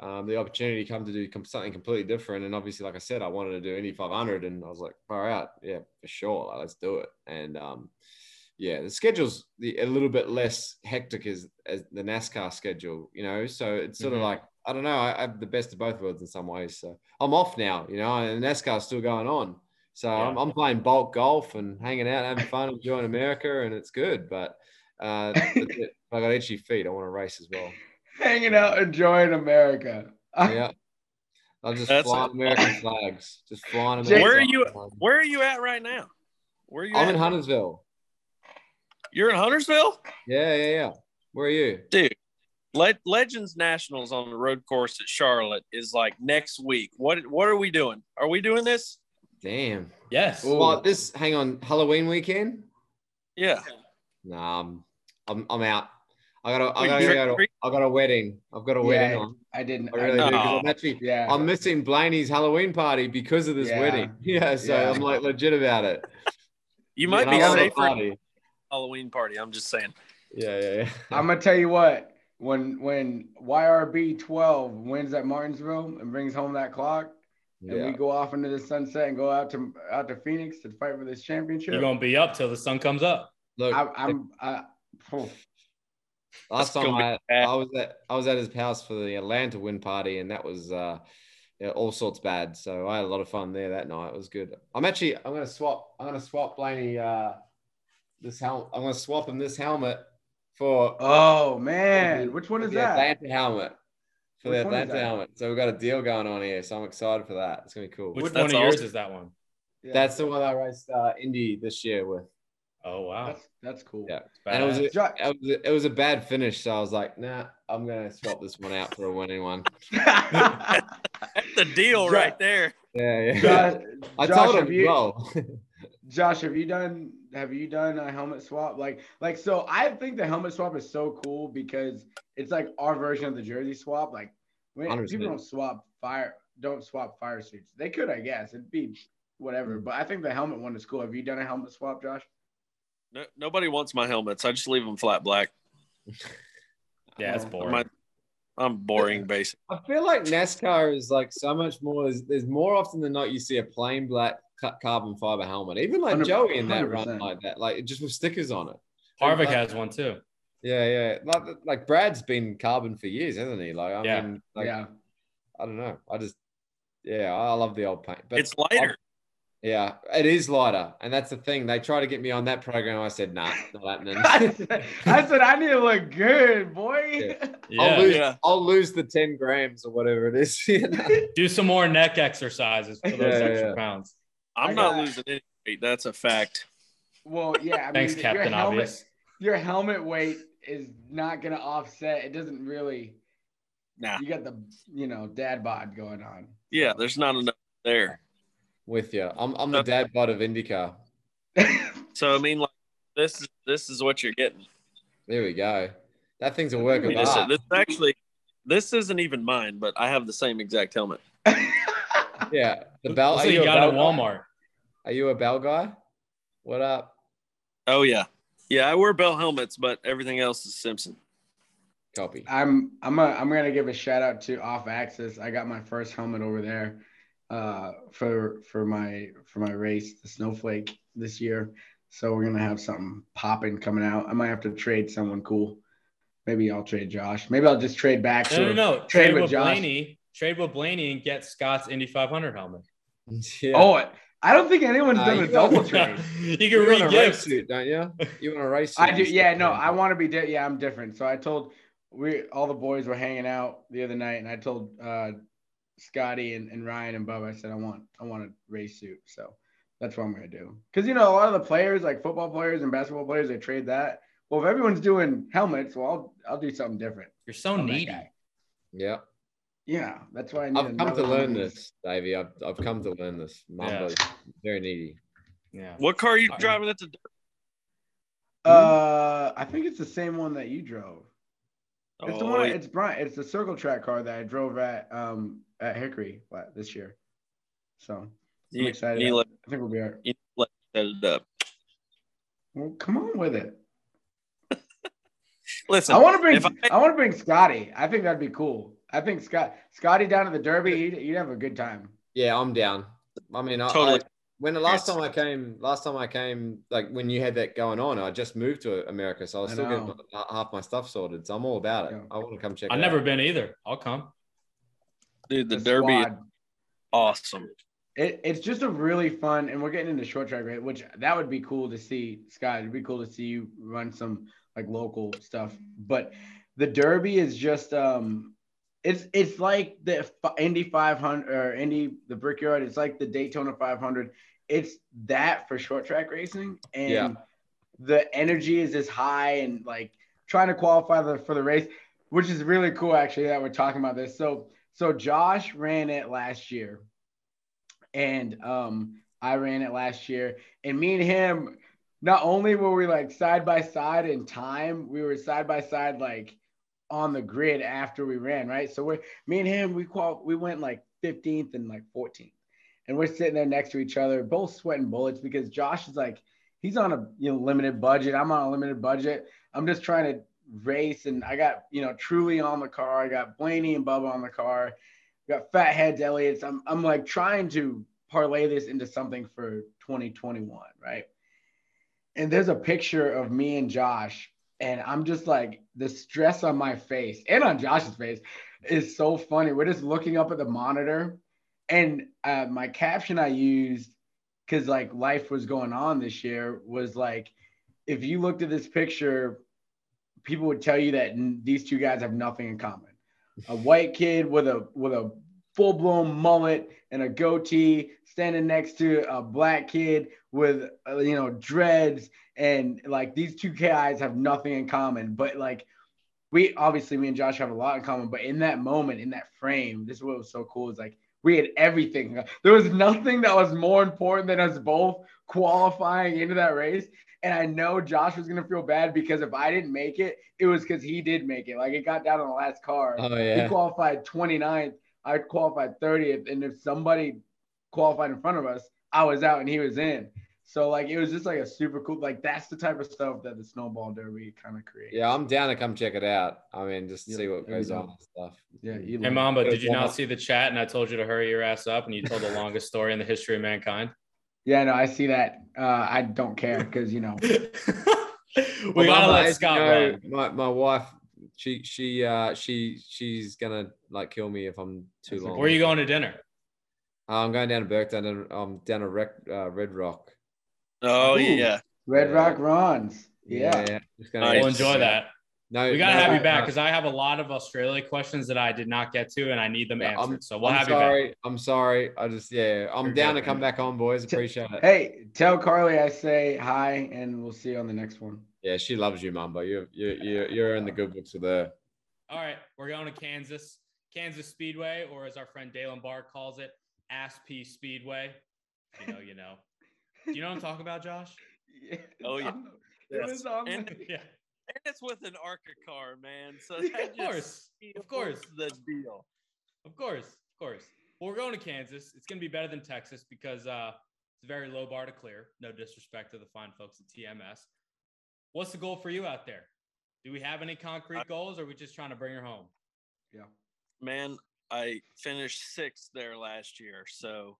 the opportunity come to do something completely different. And obviously, like I said, I wanted to do Indy 500, and I was like, far out, yeah, for sure, let's do it. And the schedule's a little bit less hectic as the NASCAR schedule, you know. So it's sort of like I don't know, I have the best of both worlds in some ways. So I'm off now, you know, and NASCAR's still going on. So I'm playing bulk golf and hanging out, having fun, enjoying America, and it's good. But I got itchy feet. I want to race as well. Hanging out, enjoying America. Yeah, I'm just flying American flags. Just flying American. Where are you at right now? Where are you? I'm in Huntersville. You're in Huntersville? Yeah. Where are you, dude? Legends Nationals on the road course at Charlotte is like next week. What are we doing? Are we doing this? Damn. Yes. Well, Halloween weekend. Yeah. Nah, I'm out. I got a wedding. I've got a wedding on. I didn't. I really do. I'm missing Blaney's Halloween party because of this wedding. Yeah. So I'm like legit about it. You might be safer. Halloween party. I'm just saying. Yeah. I'm gonna tell you what. When YRB 12 wins at Martinsville and brings home that clock. And we go off into the sunset and go out to Phoenix to fight for this championship. You're gonna be up till the sun comes up. Look, last time I was at his house for the Atlanta win party, and that was all sorts bad. So I had a lot of fun there that night. It was good. I'm gonna swap Blaney this helmet. I'm gonna swap him this helmet for. Oh man, which one is that? Atlanta helmet. For the Atlanta helmet. So we've got a deal going on here. So I'm excited for that. It's going to be cool. Which one of yours is that one? Yeah. That's the one I raced Indy this year with. Oh, wow. That's cool. Yeah. And it was a bad finish. So I was like, nah, I'm going to swap this one out for a winning one. That's the deal right there. Yeah. Josh, have you done a helmet swap? Like, so I think the helmet swap is so cool because it's like our version of the jersey swap. Like, people don't swap fire suits. They could, I guess. It'd be whatever. But I think the helmet one is cool. Have you done a helmet swap, Josh? No, nobody wants my helmets. I just leave them flat black. Yeah, it's boring. I'm boring, basically. I feel like NASCAR is like so much more. There's more often than not you see a plain black carbon fiber helmet, even like Joey in that 100%. Run like that, like just with stickers on it. Harvick has one too. Yeah. Like Brad's been carbon for years, hasn't he? Like I mean, I don't know. I love the old paint. But it's lighter. It is lighter, and that's the thing. They try to get me on that program. I said, nah, it's not happening. I said I need to look good, boy. Yeah. I'll lose the 10 grams or whatever it is. You know? Do some more neck exercises for those extra pounds. I'm not losing any weight. That's a fact. Well, yeah. I mean, thanks, Captain Obvious. Your helmet weight is not going to offset. It doesn't really. Nah. You got the, dad bod going on. Yeah, there's not enough there. With you. I'm the dad bod of IndyCar. So, I mean, like, this is what you're getting. There we go. That thing's a work of art. This isn't even mine, but I have the same exact helmet. Yeah, the bell. So you got it at Walmart. Are you a bell guy? What up? Oh yeah, yeah. I wear bell helmets, but everything else is Simpson. Copy. I'm gonna give a shout out to Off Axis. I got my first helmet over there for my race, the Snowflake, this year. So we're gonna have something popping coming out. I might have to trade someone cool. Maybe I'll trade Josh. Maybe I'll just trade back. No. Trade with Josh. Blaney. Trade with Blaney and get Scott's Indy 500 helmet. Yeah. Oh, I don't think anyone's done a double trade. You want a race suit, don't you? You want a race suit? I do. Yeah, no, I want to be different. Yeah, I'm different. So I told all the boys were hanging out the other night, and I told Scotty and Ryan and Bubba, I said, I want a race suit. So that's what I'm going to do. Because, you know, a lot of the players, like football players and basketball players, they trade that. Well, if everyone's doing helmets, well, I'll do something different. You're so needy. Yeah. Yeah, that's why I've come to learn this, Davey. I've come to learn this. Mambo's very needy. Yeah. What car are you driving at the dirt? I think it's the same one that you drove. It's the one. It's Brian. It's the circle track car that I drove at Hickory this year. So I'm excited. I think we'll be all right. Set it up. Well, come on with it. Listen, I want to bring Scotty. I think that'd be cool. I think Scotty down to the Derby, you'd have a good time. Yeah, I'm down. I mean, totally. Last time I came, like when you had that going on, I just moved to America, so I was still getting half my stuff sorted. So I'm all about it. I want to come check. I've never been either. I'll come. Dude, the Derby is awesome. It's just a really fun, and we're getting into short track, right? Which that would be cool to see, Scott. It'd be cool to see you run some like local stuff, but the Derby is just it's like the Indy 500 or the Brickyard. It's like the Daytona 500. It's that for short track racing, and the energy is as high, and like trying to qualify for the race, which is really cool actually that we're talking about this. So Josh ran it last year, and I ran it last year, and me and him. Not only were we like side by side in time, we were side by side like on the grid after we ran, right? So me and him, we went like 15th and like 14th, and we're sitting there next to each other, both sweating bullets because Josh is like, he's on a limited budget. I'm on a limited budget. I'm just trying to race, and I got Truly on the car. I got Blaney and Bubba on the car. I got Fatheads Elliott. I'm like trying to parlay this into something for 2021, right? And there's a picture of me and Josh, and I'm just like, the stress on my face and on Josh's face is so funny. We're just looking up at the monitor, and my caption I used, because like life was going on this year, was like, if you looked at this picture, people would tell you that these two guys have nothing in common. A white kid with a full-blown mullet and a goatee standing next to a black kid with dreads, and like these two guys have nothing in common, but like me and Josh have a lot in common, but in that moment, in that frame, this is what was so cool, is like we had everything. There was nothing that was more important than us both qualifying into that race. And I know Josh was going to feel bad because if I didn't make it, it was because he did make it. Like it got down on the last car. Oh, yeah. He qualified 29th. I qualified 30th, and if somebody qualified in front of us, I was out and he was in. So like it was just like a super cool, like that's the type of stuff that the Snowball Derby kind of creates. Yeah, I'm down to come check it out. I mean, just see what goes on and stuff. Yeah. Hey, Mamba, did you not see the chat? And I told you to hurry your ass up, and you told the longest story in the history of mankind. Yeah, no, I see that. I don't care because we gotta let Scott run. My wife. She's gonna like kill me if I'm too long. Where are you going to dinner? I'm going down to Berkton, and I'm down to Red Rock. Oh, ooh, yeah, Red Rock Ron's. Yeah. We'll enjoy that. No, we gotta have you back because I have a lot of Australia questions that I did not get to, and I need them answered. I'm sorry. I'm sorry. I'm down to come back on, boys. Appreciate it. Hey, tell Carly I say hi, and we'll see you on the next one. Yeah, she loves you, Mamba. You're in the good books with her. All right, we're going to Kansas Speedway, or as our friend Dalen Barr calls it, Asp Speedway. You know. Do you know what I'm talking about, Josh? Yeah. Oh yeah. Yes. It is on. Yeah. And it's with an ARCA car, man. So that of course. Well, we're going to Kansas. It's going to be better than Texas because it's a very low bar to clear. No disrespect to the fine folks at TMS. What's the goal for you out there? Do we have any concrete goals, or are we just trying to bring her home? Yeah, man, I finished sixth there last year, so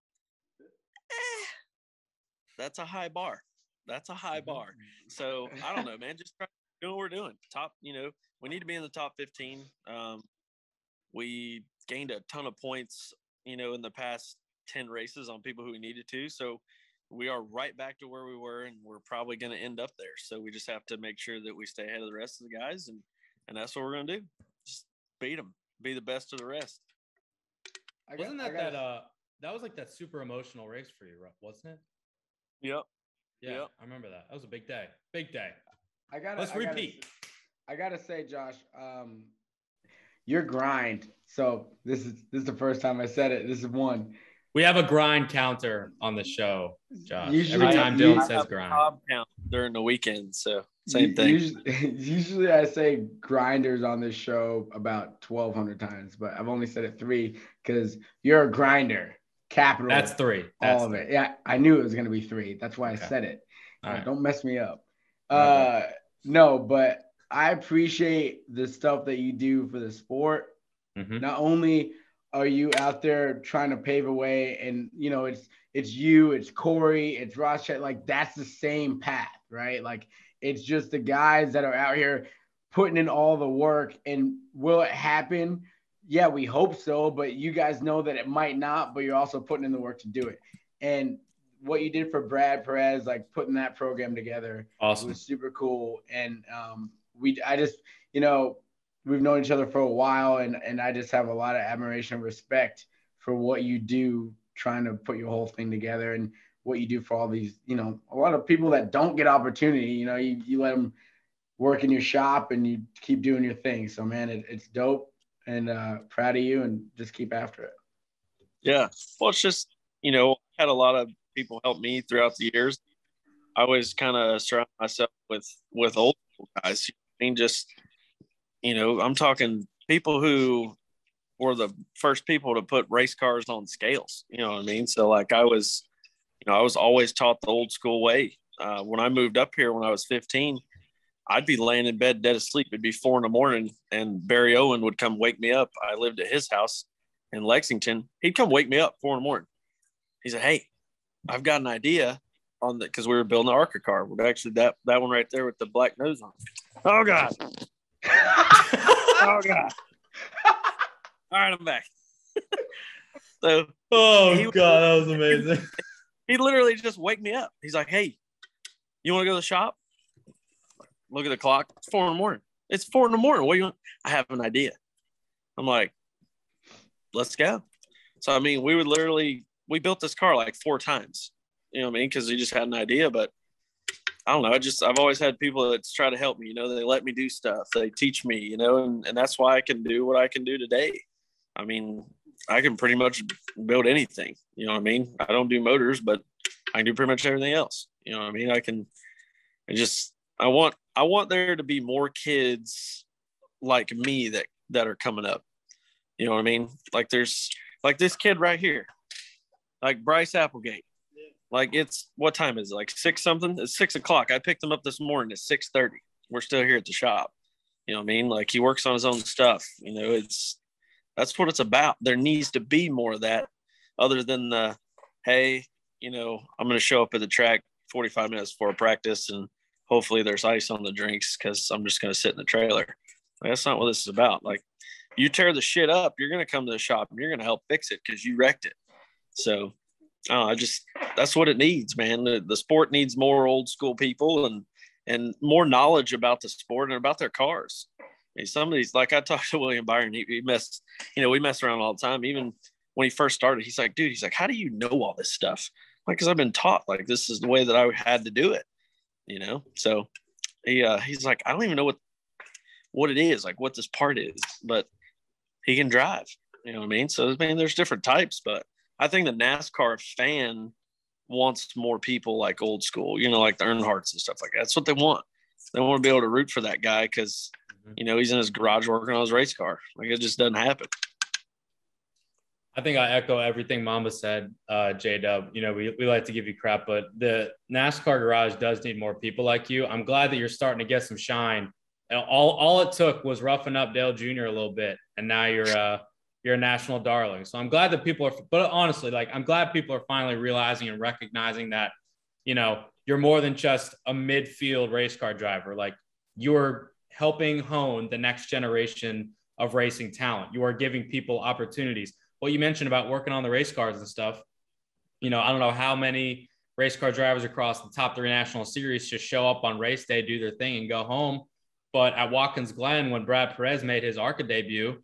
that's a high bar. That's a high bar. So I don't know, man. Just try to do what we're doing. Top, you know, we need to be in the top 15. We gained a ton of points, you know, in the past 10 races on people who we needed to. So we are right back to where we were, and we're probably going to end up there. So we just have to make sure that we stay ahead of the rest of the guys, and that's what we're going to do. Just beat them, be the best of the rest. That was like that super emotional race for you, wasn't it? Yep. Yeah, I remember that. That was a big day. Big day. I gotta say, Josh, your grind. So this is the first time I said it. This is one. We have a grind counter on the show, Josh. Usually, every time Dylan says grind. During the weekend, so same thing. Usually I say grinders on this show about 1,200 times, but I've only said it 3 because you're a grinder. Capital. That's 3. That's all of it. Yeah, I knew it was gonna be 3. That's why I said it. Right. Don't mess me up. Okay. No, but I appreciate the stuff that you do for the sport. Mm-hmm. Not only are you out there trying to pave a way, and you know it's you, it's Corey, it's Rochette. Like that's the same path, right? Like it's just the guys that are out here putting in all the work. And will it happen? Yeah, we hope so, but you guys know that it might not, but you're also putting in the work to do it. And what you did for Brad Perez, like putting that program together, awesome. It was super cool. And we've known each other for a while, and I just have a lot of admiration and respect for what you do, trying to put your whole thing together, and what you do for all these, you know, a lot of people that don't get opportunity, you know, you let them work in your shop and you keep doing your thing. So, man, it's dope. And proud of you, and just keep after it. Yeah. Well, it's just, you know, I had a lot of people help me throughout the years. I always kind of surround myself with old guys. I mean, just, you know, I'm talking people who were the first people to put race cars on scales. You know what I mean? So, like, I was always taught the old school way. When I moved up here when I was 15, I'd be laying in bed dead asleep. It'd be 4 a.m. and Barry Owen would come wake me up. I lived at his house in Lexington. He'd come wake me up 4 a.m. He said, "Hey, I've got an idea on the," cause we were building the ARCA car. We're actually that one right there with the black nose on it. Oh God. Oh God. All right. I'm back. So, oh God, that was amazing. He literally just wake me up. He's like, "Hey, you want to go to the shop?" Look at the clock. It's 4 a.m. It's 4 a.m. What do you want? I have an idea. I'm like, let's go. So, I mean, we built this car like 4 times, you know what I mean? Cause we just had an idea, but I don't know. I've always had people that try to help me, you know, they let me do stuff. They teach me, you know, and that's why I can do what I can do today. I mean, I can pretty much build anything. You know what I mean? I don't do motors, but I can do pretty much everything else. You know what I mean? I want there to be more kids like me that are coming up. You know what I mean? Like there's like this kid right here, like Bryce Applegate. Yeah. Like what time is it? Like 6 something? It's 6 o'clock. I picked him up this morning at 6:30. We're still here at the shop. You know what I mean? Like he works on his own stuff. You know, that's what it's about. There needs to be more of that other than the, hey, you know, I'm going to show up at the track 45 minutes before practice and hopefully there's ice on the drinks because I'm just going to sit in the trailer. Like, that's not what this is about. Like you tear the shit up, you're going to come to the shop and you're going to help fix it because you wrecked it. So that's what it needs, man. The sport needs more old school people and more knowledge about the sport and about their cars. I mean, somebody's like, I talked to William Byron. We mess around all the time. Even when he first started, he's like, how do you know all this stuff? Like, cause I've been taught like, this is the way that I had to do it. You know, so he's like, I don't even know what it is, like what this part is, but he can drive. You know what I mean? So, I mean, there's different types, but I think the NASCAR fan wants more people like old school, you know, like the Earnhardts and stuff like that. That's what they want. they want to be able to root for that guy because, you know, he's in his garage working on his race car. Like, it just doesn't happen. I think I echo everything Mamba said, J-Dub. You know, we like to give you crap, but the NASCAR garage does need more people like you. I'm glad that you're starting to get some shine. And all it took was roughing up Dale Jr. a little bit, and now you're a national darling. So I'm glad that people are, but honestly, like, I'm glad people are finally realizing and recognizing that, you know, you're more than just a midfield race car driver. Like, you're helping hone the next generation of racing talent. You are giving people opportunities. What you mentioned about working on the race cars and stuff, you know, I don't know how many race car drivers across the top 3 national series just show up on race day, do their thing, and go home. But at Watkins Glen, when Brad Perez made his ARCA debut,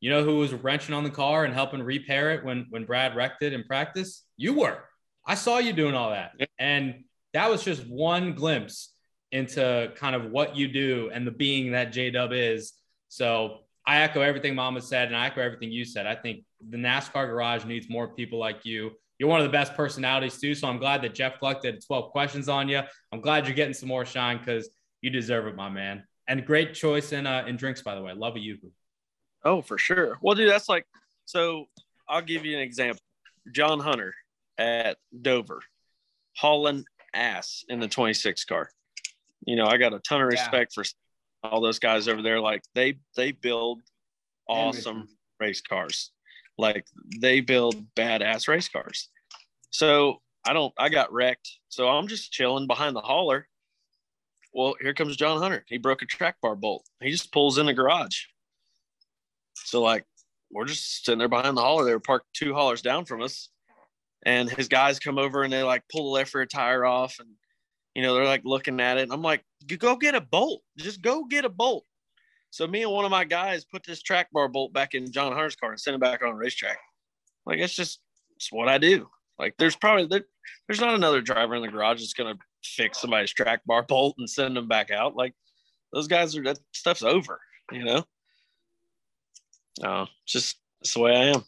you know who was wrenching on the car and helping repair it when Brad wrecked it in practice? You were. I saw you doing all that. And that was just one glimpse into kind of what you do and the being that J-Dub is. So I echo everything Mama said, and I echo everything you said. I think the NASCAR garage needs more people like you. You're one of the best personalities too. So I'm glad that Jeff Gluck did 12 questions on you. I'm glad you're getting some more shine because you deserve it, my man. And great choice in drinks, by the way. Love a Yubu. Oh, for sure. Well, dude, that's like, so I'll give you an example. John Hunter at Dover, hauling ass in the 26 car. You know, I got a ton of respect for all those guys over there. Like, they build awesome race cars. Like, they build badass race cars. So I got wrecked. So I'm just chilling behind the hauler. Well, here comes John Hunter. He broke a track bar bolt. He just pulls in the garage. So, like, we're just sitting there behind the hauler. They were parked 2 haulers down from us. And his guys come over, and they, like, pull the left rear tire off. And, you know, they're, like, looking at it. And I'm like, go get a bolt. Just go get a bolt. So me and one of my guys put this track bar bolt back in John Hunter's car and sent him back on the racetrack. Like, it's what I do. Like, there's not another driver in the garage that's going to fix somebody's track bar bolt and send them back out. Like, those guys that stuff's over, you know? Just that's the way I am.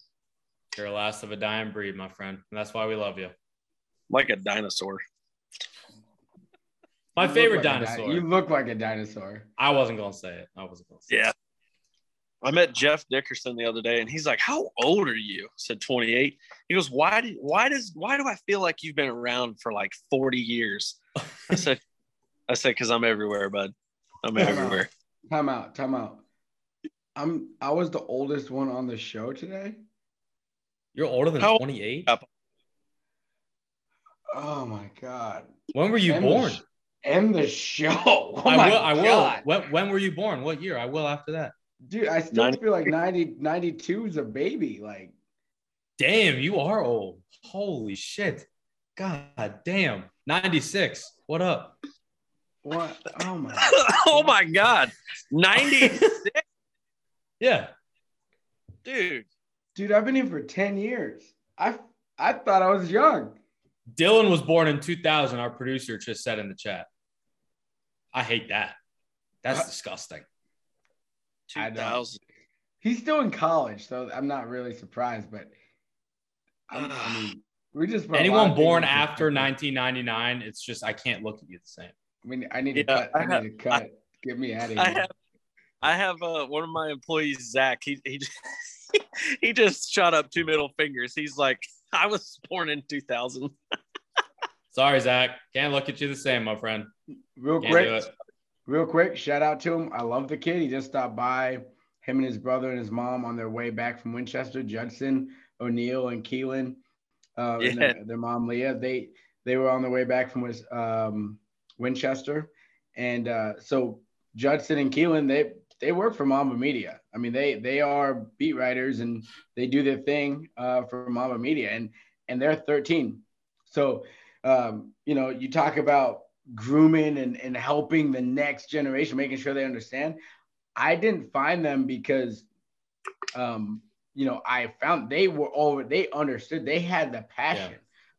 You're the last of a dying breed, my friend. And that's why we love you. Like a dinosaur. My favorite dinosaur. You look like a dinosaur. I wasn't going to say it. Yeah. I met Jeff Dickerson the other day, and he's like, how old are you? I said 28. He goes, why do I feel like you've been around for like 40 years? I said, because I'm everywhere, bud. I'm everywhere. Time out. I was the oldest one on the show today. You're older than 28? Oh my God. When were you born? End the show. Oh I will. When were you born? What year? I will after that. Dude, I still feel like 92 is a baby. Like, damn, you are old. Holy shit. God damn. 96. What up? What? Oh my oh my God. 96. Yeah. Dude, I've been here for 10 years. I thought I was young. Dylan was born in 2000. Our producer just said in the chat. I hate that. That's disgusting. 2000. He's still in college, so I'm not really surprised. But I mean, we just anyone born after 1999. It's just I can't look at you the same. I mean, I need to cut. Get me out of here. I have one of my employees, Zach. He just shot up 2 middle fingers. He's like, I was born in 2000. Sorry, Zach. Can't look at you the same, my friend. Real quick, shout out to him. I love the kid. He just stopped by, him and his brother and his mom on their way back from Winchester. Judson, O'Neill, and Keelan, and their mom, Leah. They were on their way back from Winchester. And so Judson and Keelan, they work for Mamba Media. I mean, they are beat writers and they do their thing for Mamba Media, and they're 13. So, you know, you talk about grooming and helping the next generation, making sure they understand. I didn't find them because, you know, I found they understood. They had the passion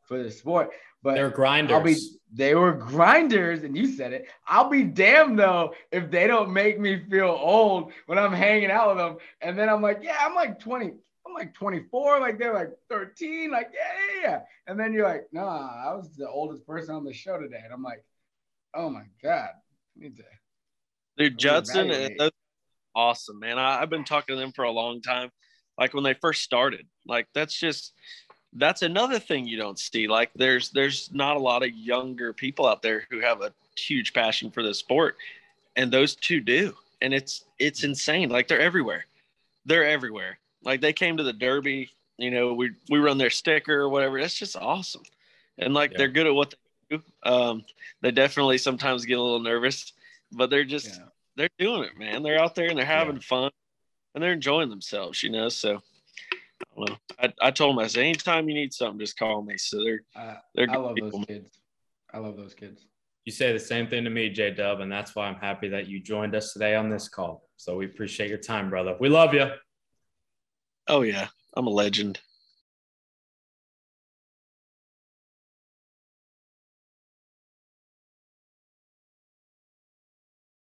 for the sport. But they're grinders. They were grinders, and you said it. I'll be damned though if they don't make me feel old when I'm hanging out with them. And then I'm like, yeah, I'm like 20, I'm like 24, like they're like 13, like yeah. And then you're like, nah, I was the oldest person on the show today, and I'm like, oh my God, need to. Dude, Judson is awesome, man. I've been talking to them for a long time. Like when they first started, like that's another thing you don't see. Like there's not a lot of younger people out there who have a huge passion for the sport, and those two do. And it's insane. Like they're everywhere. Like they came to the Derby, you know, we run their sticker or whatever. That's just awesome. And like, they're good at what they do. They definitely sometimes get a little nervous, but they're just, they're doing it, man. They're out there and they're having fun and they're enjoying themselves, you know? So well, I told them, I said, anytime you need something, just call me. So they're good. I love people. Those kids. I love those kids. You say the same thing to me, J-Dub, and that's why I'm happy that you joined us today on this call. So we appreciate your time, brother. We love you. Oh, yeah. I'm a legend.